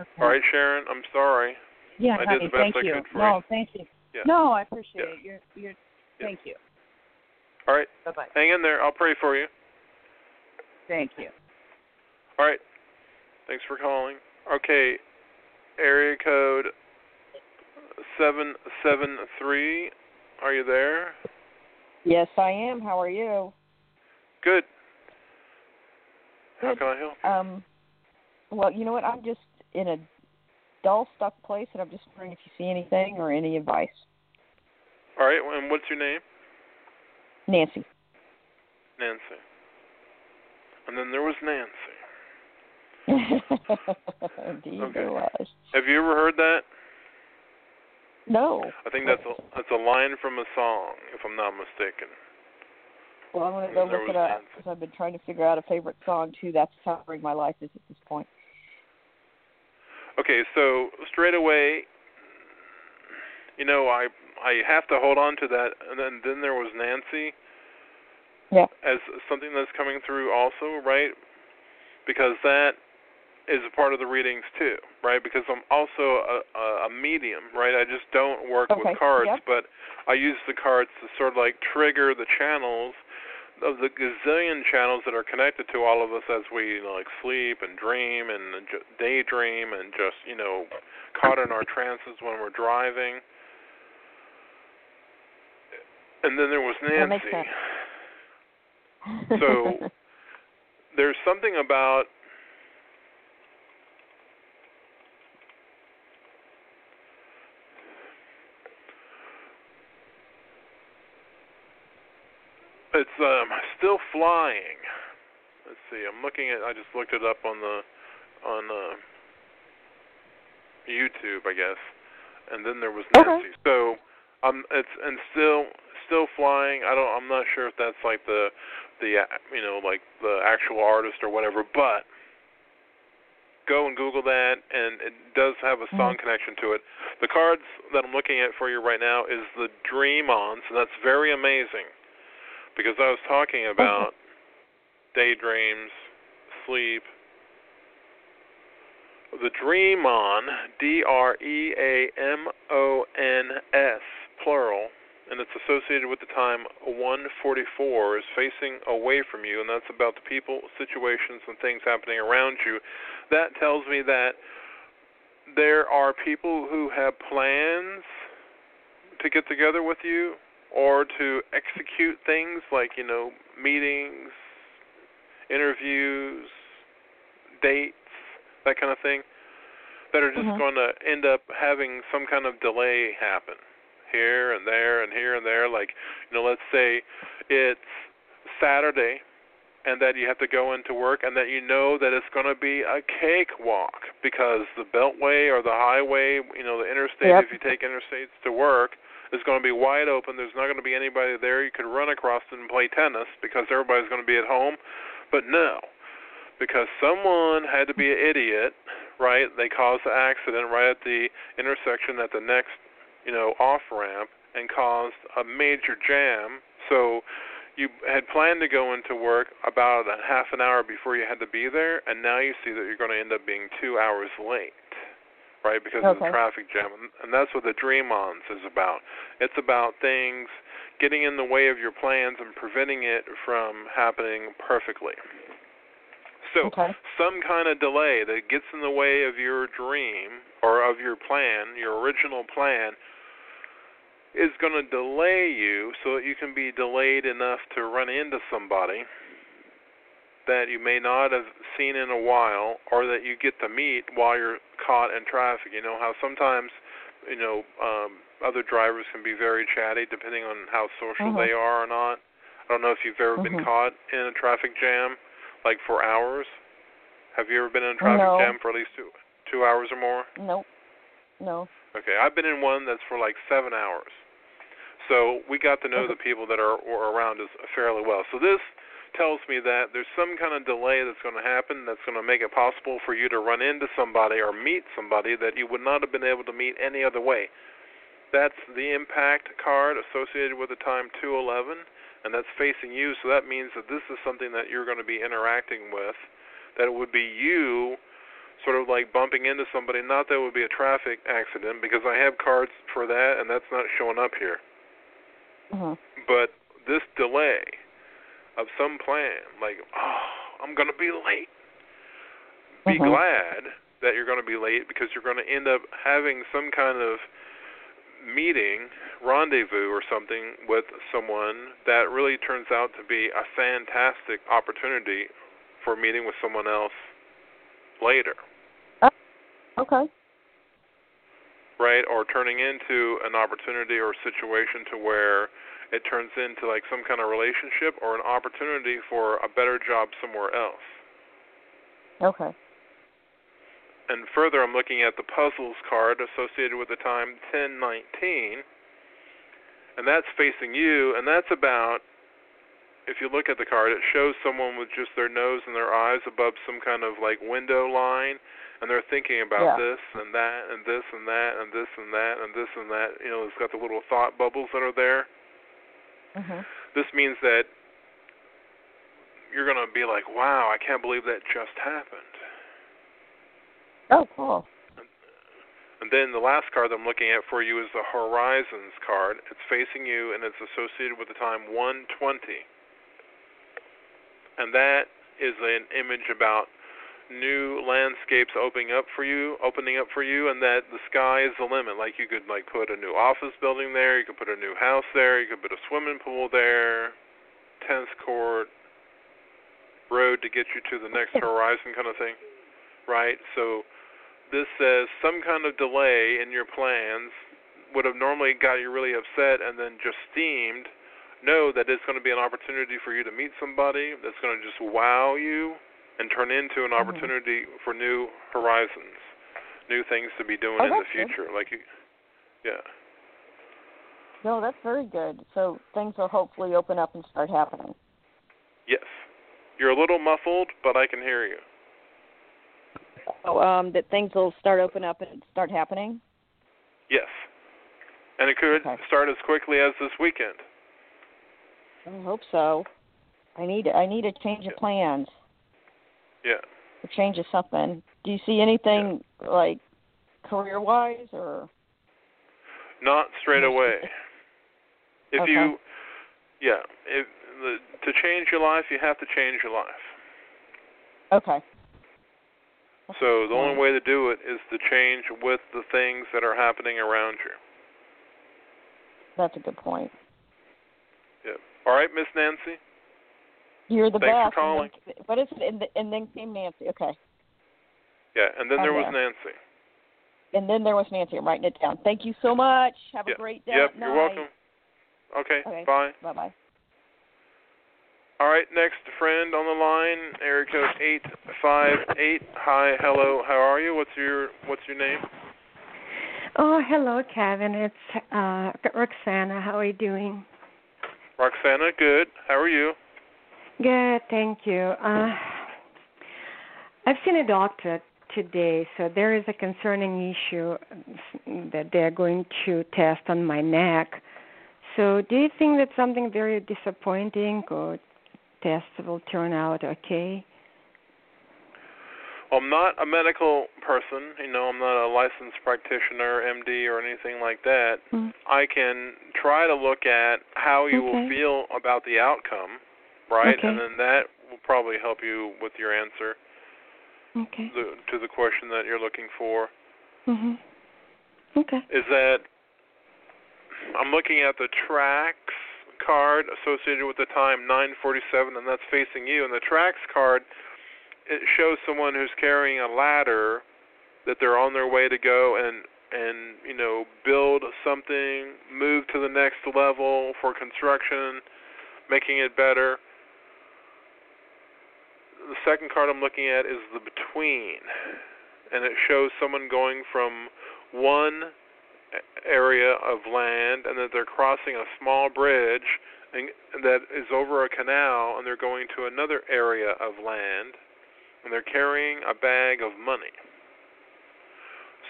Okay. All right, Sharon, I'm sorry. Yeah, I honey, did the best thank I you. Could for no, you. Thank you. Yeah. No, I appreciate yeah. it. You're, you're, yeah. Thank you. All right. Bye-bye. Hang in there. I'll pray for you. Thank you. All right. Thanks for calling. Okay. Area code seven seven three. Are you there? Yes, I am. How are you? Good. Good. How can I help you? Um, well, you know what? I'm just in a dull, stuck place, and I'm just wondering if you see anything or any advice. All right, and what's your name? Nancy. Nancy. And then there was Nancy. Indeed, okay. there was. Have you ever heard that? No. I think that's a, that's a line from a song, if I'm not mistaken. Well, I'm going to go look it up, because I've been trying to figure out a favorite song, too. That's how big my life is at this point. Okay, so straight away, you know, I I have to hold on to that. And then, then there was Nancy yeah. as something that's coming through also, right? Because that is a part of the readings too, right? Because I'm also a, a medium, right? I just don't work okay. with cards, yep. but I use the cards to sort of like trigger the channels of the gazillion channels that are connected to all of us as we, you know, like sleep and dream and daydream and just, you know, caught in our trances when we're driving. And then there was Nancy. So there's something about It's um, still flying. Let's see. I'm looking at. I just looked it up on the on uh, YouTube, I guess. And then there was Nancy. Okay. So um, it's and still still flying. I don't. I'm not sure if that's like the the you know like the actual artist or whatever. But go and Google that, and it does have a song mm-hmm. connection to it. The cards that I'm looking at for you right now is the Dream On. So that's very amazing. Because I was talking about daydreams, sleep. The Dream On, D R E A M O N S, plural, and it's associated with the time one forty-four, is facing away from you, and that's about the people, situations, and things happening around you. That tells me that there are people who have plans to get together with you, or to execute things like, you know, meetings, interviews, dates, that kind of thing, that are just mm-hmm. going to end up having some kind of delay happen here and there and here and there. Like, you know, let's say it's Saturday and that you have to go into work and that you know that it's going to be a cakewalk because the Beltway or the highway, you know, the interstate, yep. if you take interstates to work, it's going to be wide open. There's not going to be anybody there. You could run across it and play tennis because everybody's going to be at home. But no, because someone had to be an idiot, right? They caused the accident right at the intersection at the next, you know, off-ramp and caused a major jam. So You had planned to go into work about a half an hour before you had to be there, and now you see that you're going to end up being two hours late, right, because okay. of the traffic jam. And that's what the Dream Ons is about. It's about things getting in the way of your plans and preventing it from happening perfectly. So okay. some kind of delay that gets in the way of your dream or of your plan, your original plan, is going to delay you so that you can be delayed enough to run into somebody that you may not have seen in a while, or that you get to meet while you're caught in traffic. You know how sometimes, you know, um, other drivers can be very chatty depending on how social mm-hmm. they are or not. I don't know if you've ever mm-hmm. been caught in a traffic jam, like for hours. Have you ever been in a traffic no. jam for at least two, two hours or more? Nope. No. Okay, I've been in one that's for like seven hours. So we got to know the people that are, are around us fairly well. So this tells me that there's some kind of delay that's going to happen that's going to make it possible for you to run into somebody or meet somebody that you would not have been able to meet any other way. That's the impact card associated with the time two eleven, and that's facing you. So that means that this is something that you're going to be interacting with, that it would be you sort of like bumping into somebody. Not that it would be a traffic accident, because I have cards for that, and that's not showing up here. Mm-hmm. But this delay of some plan, like, oh, I'm going to be late. Be mm-hmm. glad that you're going to be late, because you're going to end up having some kind of meeting, rendezvous or something with someone that really turns out to be a fantastic opportunity for meeting with someone else later. Okay. Right, or turning into an opportunity or situation to where it turns into like some kind of relationship or an opportunity for a better job somewhere else. Okay. And further, I'm looking at the puzzles card associated with the time ten nineteen, and that's facing you, and that's about, if you look at the card, it shows someone with just their nose and their eyes above some kind of like window line, and they're thinking about yeah. this and that and this and that and this and that and this and that. You know, it's got the little thought bubbles that are there. Mm-hmm. This means that you're going to be like, wow, I can't believe that just happened. Oh, cool. And then the last card that I'm looking at for you is the Horizons card. It's facing you, and it's associated with the time one twenty. And that is an image about new landscapes opening up for you, opening up for you, and that the sky is the limit. Like you could like put a new office building there, you could put a new house there, you could put a swimming pool there, tennis court, road to get you to the next horizon kind of thing, right? So this says some kind of delay in your plans would have normally got you really upset and then just steamed. Know that it's going to be an opportunity for you to meet somebody that's going to just wow you and turn into an opportunity mm-hmm. for new horizons, new things to be doing oh, in the future. Good. Like, you, yeah. No, that's very good. So things will hopefully open up and start happening. Yes. You're a little muffled, but I can hear you. Oh, um, that things will start open up and start happening? Yes. And it could okay. start as quickly as this weekend. I hope so. I need I need a change yeah. of plans. Yeah. A change of something. Do you see anything yeah. like career-wise or? Not straight away. If okay. you, yeah, if the, to change your life, you have to change your life. Okay. So the only way to do it is to change with the things that are happening around you. That's a good point. Yep. All right, Miss Nancy. You're the best. Thanks for calling. What is it? And, the, and then came Nancy. Okay. Yeah, and then there was Nancy. And then there was Nancy. I'm writing it down. Thank you so much. Have yep. a great day. Yep, you're welcome. Okay, okay. Bye. Bye-bye. All right, next friend on the line, area code eight five eight. Hi, hello, how are you? What's your What's your name? Oh, hello, Kevin. It's uh, Roxana. How are you doing? Roxana, good. How are you? Good, thank you. Uh, I've seen a doctor today, so there is a concerning issue that they're going to test on my neck. So do you think that something very disappointing or test will turn out okay? Well, I'm not a medical person. You know, I'm not a licensed practitioner, M D, or anything like that. Mm. I can try to look at how you okay. will feel about the outcome, right? Okay. And then that will probably help you with your answer okay. the, to the question that you're looking for. Mm-hmm. Okay. Is that I'm looking at the tracks card associated with the time nine forty-seven, and that's facing you. And the tracks card, it shows someone who's carrying a ladder that they're on their way to go and and you know build something, move to the next level for construction, making it better. The second card I'm looking at is the between, and it shows someone going from one area of land and that they're crossing a small bridge and that is over a canal, and they're going to another area of land, and they're carrying a bag of money.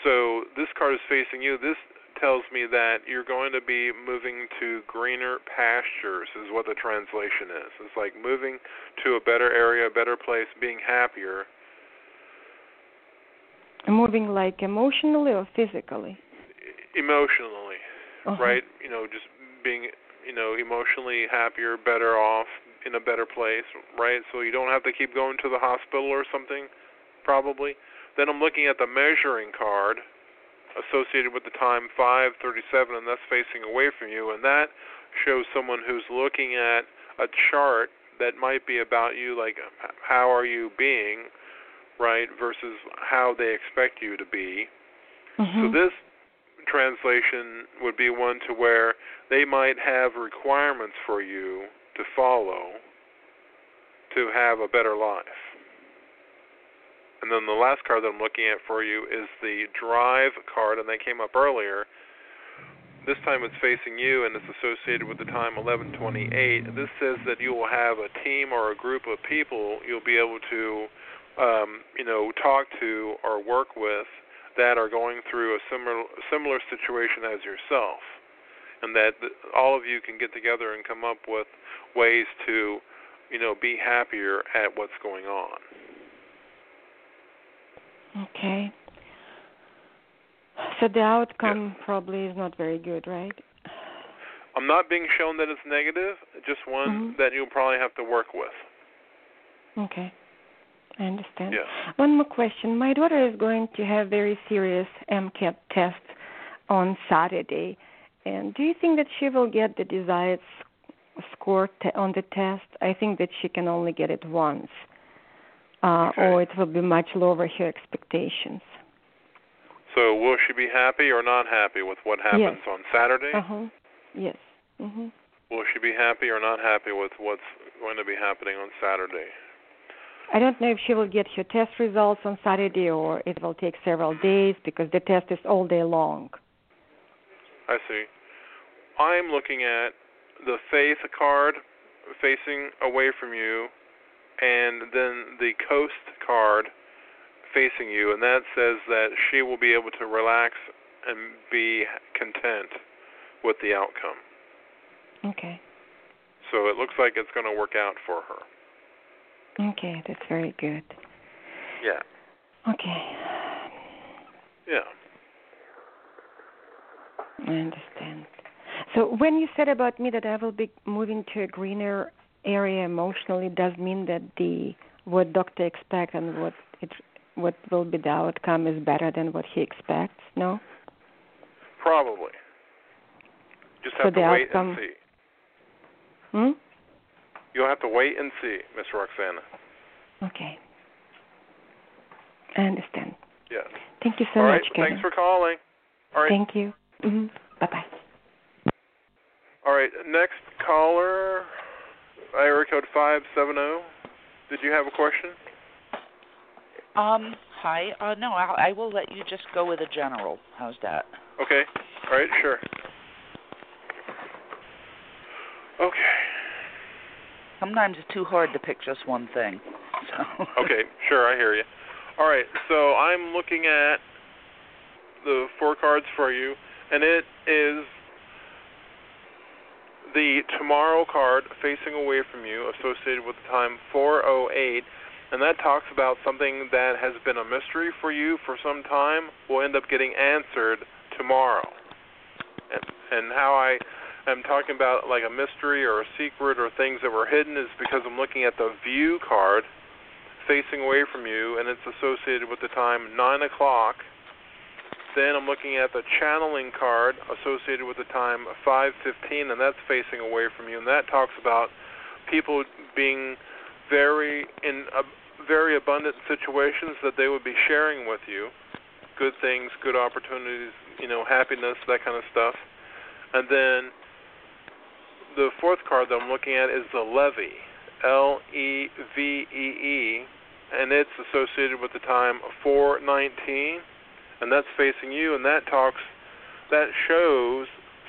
So this card is facing you. This tells me that you're going to be moving to greener pastures is what the translation is. It's like moving to a better area, a better place, being happier. Moving like emotionally or physically? Emotionally, uh-huh. right? You know, just being, you know, emotionally happier, better off, in a better place, right? So you don't have to keep going to the hospital or something, probably. Then I'm looking at the measuring card associated with the time five thirty-seven, and that's facing away from you, and that shows someone who's looking at a chart that might be about you, like how are you being, right, versus how they expect you to be. Mm-hmm. So this translation would be one to where they might have requirements for you to follow to have a better life. And then the last card that I'm looking at for you is the drive card, and that came up earlier. This time it's facing you, and it's associated with the time eleven twenty-eight. This says that you will have a team or a group of people you'll be able to um, you know, talk to or work with that are going through a similar similar situation as yourself, and that all of you can get together and come up with ways to, you know, be happier at what's going on. Okay. So the outcome yeah. probably is not very good, right? I'm not being shown that it's negative, just one mm-hmm. that you'll probably have to work with. Okay. I understand. Yeah. One more question. My daughter is going to have very serious M C A T test on Saturday. And do you think that she will get the desired score t- on the test? I think that she can only get it once, uh, okay. or it will be much lower her expectations. So will she be happy or not happy with what happens yes. on Saturday? Uh-huh. Yes. Mm-hmm. Will she be happy or not happy with what's going to be happening on Saturday? I don't know if she will get her test results on Saturday or it will take several days because the test is all day long. I see. I'm looking at the faith card facing away from you and then the coast card facing you, and that says that she will be able to relax and be content with the outcome. Okay. So it looks like it's going to work out for her. Okay, that's very good. Yeah. Okay. Yeah. I understand. So when you said about me that I will be moving to a greener area emotionally, does mean that the what doctor expects and what it what will be the outcome is better than what he expects, no? Probably. Just have so to wait outcome, and see. Hmm? You'll have to wait and see, Miss Roxana. Okay. I understand. Yes. Thank you so All much, right. Kevin. Thanks for calling. All right. Thank you. Mm-hmm. Bye-bye. All right. Next caller, area code five seven zero. Did you have a question? Um. Hi. Uh, no, I'll, I will let you just go with a general. How's that? Okay. All right. Sure. Okay. Sometimes it's too hard to pick just one thing. So. Okay, sure, I hear you. All right, so I'm looking at the four cards for you, and it is the Tomorrow card facing away from you, associated with the time four oh eight, and that talks about something that has been a mystery for you for some time will end up getting answered tomorrow. And, and how I am talking about like a mystery or a secret or things that were hidden is because I'm looking at the View card facing away from you, and it's associated with the time nine o'clock. Then I'm looking at the Channeling card associated with the time five fifteen, and that's facing away from you. And that talks about people being very in uh, very abundant situations that they would be sharing with you. Good things, good opportunities, you know, happiness, that kind of stuff. And then the fourth card that I'm looking at is the Levee, L E V E E, and it's associated with the time four nineteen. And that's facing you, and that talks, that shows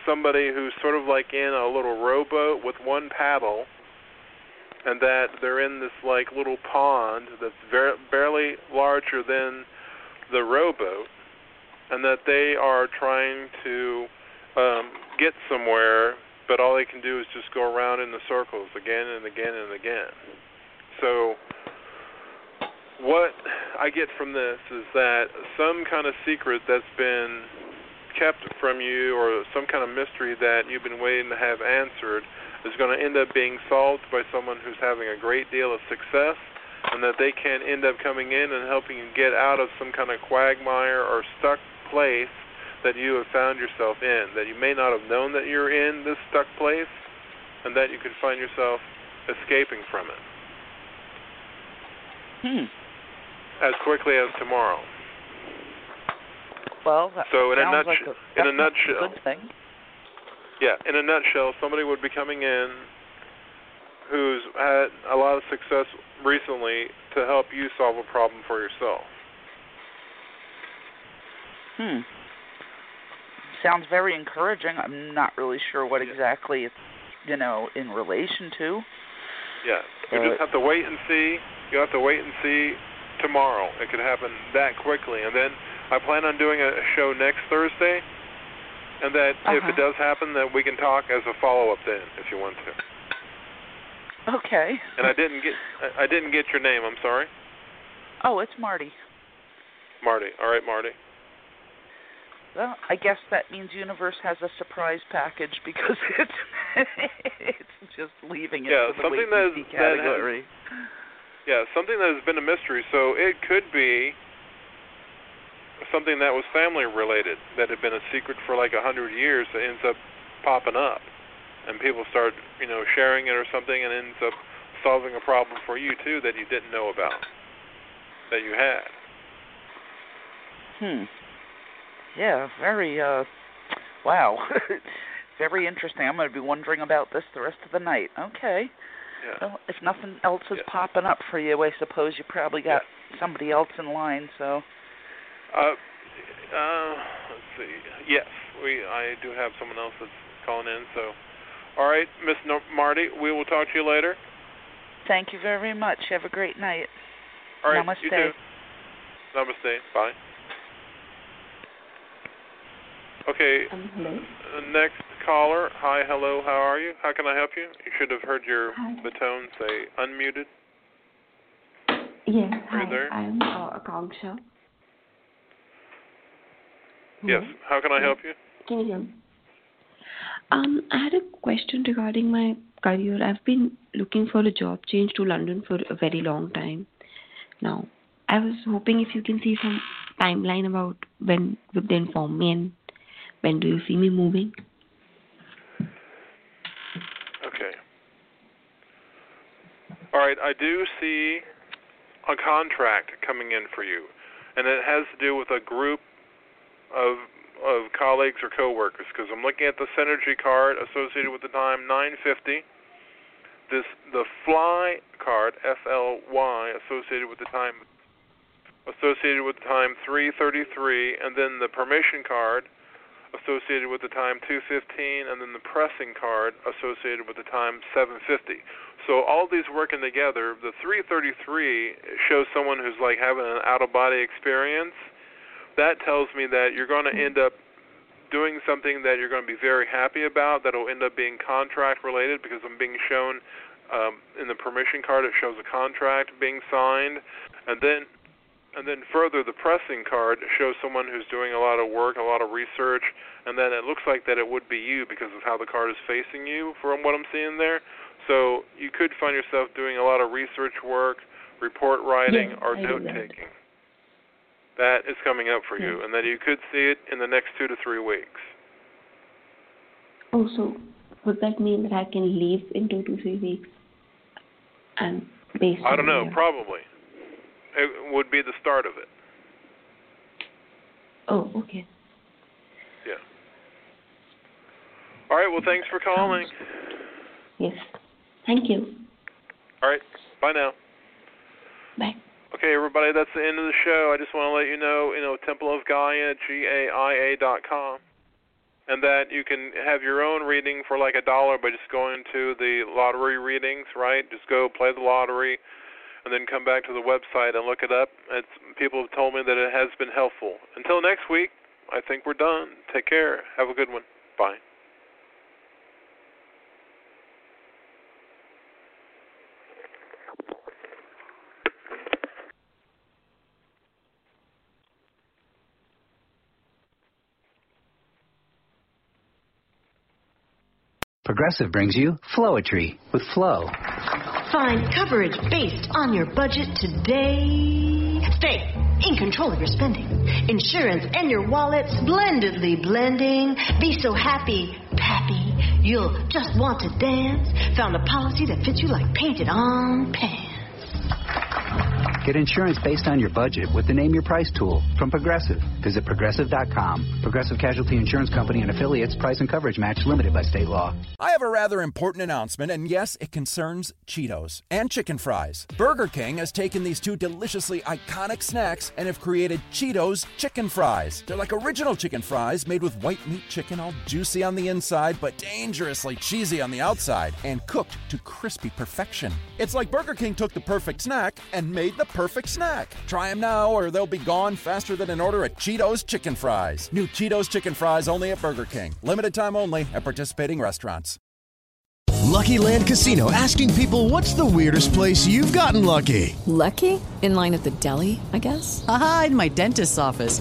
somebody who's sort of like in a little rowboat with one paddle, and that they're in this like little pond that's very, barely larger than the rowboat, and that they are trying to um, get somewhere, but all they can do is just go around in the circles again and again and again. So what I get from this is that some kind of secret that's been kept from you or some kind of mystery that you've been waiting to have answered is going to end up being solved by someone who's having a great deal of success, and that they can end up coming in and helping you get out of some kind of quagmire or stuck place that you have found yourself in, that you may not have known that you're in this stuck place, and that you could find yourself escaping from it. Hmm. As quickly as tomorrow. Well, that so in a nutshell, like a, in a nutshell, good thing. Yeah, in a nutshell, somebody would be coming in who's had a lot of success recently to help you solve a problem for yourself. Hmm. Sounds very encouraging. I'm not really sure what yeah. exactly it's, you know, in relation to. Yeah, you uh, just have to wait and see. You have to wait and see. Tomorrow. It could happen that quickly. And then I plan on doing a show next Thursday, and that uh-huh. if it does happen, that we can talk as a follow-up then, if you want to. Okay. And I didn't get I didn't get your name. I'm sorry. Oh, it's Marty. Marty. All right, Marty. Well, I guess that means Universe has a surprise package because it's it's just leaving it yeah, to the something that is, category. That has, Yeah, something that has been a mystery. So it could be something that was family-related, that had been a secret for like one hundred years, that ends up popping up. And people start, you know, sharing it or something, and ends up solving a problem for you, too, that you didn't know about, that you had. Hmm. Yeah, very, uh, wow. Very interesting. I'm going to be wondering about this the rest of the night. Okay. Yeah. Well, if nothing else is yeah. popping up for you, I suppose you probably got yeah. somebody else in line. So, uh, uh, let's see. Yes, we. I do have someone else that's calling in. So, all right, Miss no- Marty, we will talk to you later. Thank you very much. Have a great night. All right, Namaste. You too. Namaste. Bye. Okay. Mm-hmm. Uh, next caller. Hi, hello, how are you? How can I help you? You should have heard your hi. the tone say unmuted. Yes, are hi. You there? I'm uh, Akanksha. Yes. How can I help you? Can you hear me? Um, I had a question regarding my career. I've been looking for a job change to London for a very long time now. I was hoping if you can see some timeline about when would they inform me and when do you see me moving? Okay. All right, I do see a contract coming in for you, and it has to do with a group of of colleagues or coworkers, because I'm looking at the synergy card associated with the time nine fifty. This the fly card F L Y associated with the time associated with the time three thirty-three, and then the permission card associated with the time two fifteen, and then the pressing card associated with the time seven fifty. So all these working together, the three thirty-three shows someone who's like having an out-of-body experience. That tells me that you're going to end up doing something that you're going to be very happy about that will end up being contract related, because I'm being shown um, in the permission card, it shows a contract being signed. And then and then further, the pressing card shows someone who's doing a lot of work, a lot of research, and then it looks like that it would be you because of how the card is facing you from what I'm seeing there. So you could find yourself doing a lot of research work, report writing, yeah, or note-taking. That is coming up for you, and that you could see it in the next two to three weeks. Oh, so would that mean that I can leave in two to three weeks? Um, based I don't know, your... probably. It would be the start of it. Oh, okay. Yeah. All right, well, thanks for calling. Yes, thank you. All right, bye now. Bye. Okay, everybody, that's the end of the show. I just want to let you know, you know, Temple of Gaia, G A I A dot com, and that you can have your own reading for like a dollar by just going to the lottery readings, right? Just go play the lottery and then come back to the website and look it up. It's, people have told me that it has been helpful. Until next week, I think we're done. Take care. Have a good one. Bye. Progressive brings you Flowetry with Flow. Find coverage based on your budget today. Stay in control of your spending. Insurance and your wallets blendedly blending. Be so happy, pappy. You'll just want to dance. Found a policy that fits you like painted on pants. Get insurance based on your budget with the Name Your Price tool from Progressive. Visit Progressive dot com. Progressive Casualty Insurance Company and affiliates. Price and coverage match limited by state law. I have a rather important announcement, and yes, it concerns Cheetos and chicken fries. Burger King has taken these two deliciously iconic snacks and have created Cheetos Chicken Fries. They're like original chicken fries made with white meat chicken, all juicy on the inside, but dangerously cheesy on the outside, and cooked to crispy perfection. It's like Burger King took the perfect snack and made the perfect snack. Try them now, or they'll be gone faster than an order at Cheetos Chicken Fries. New Cheetos Chicken Fries only at Burger King. Limited time only at participating restaurants. Lucky Land Casino asking people, what's the weirdest place you've gotten lucky? Lucky? In line at the deli, I guess? Aha, in my dentist's office.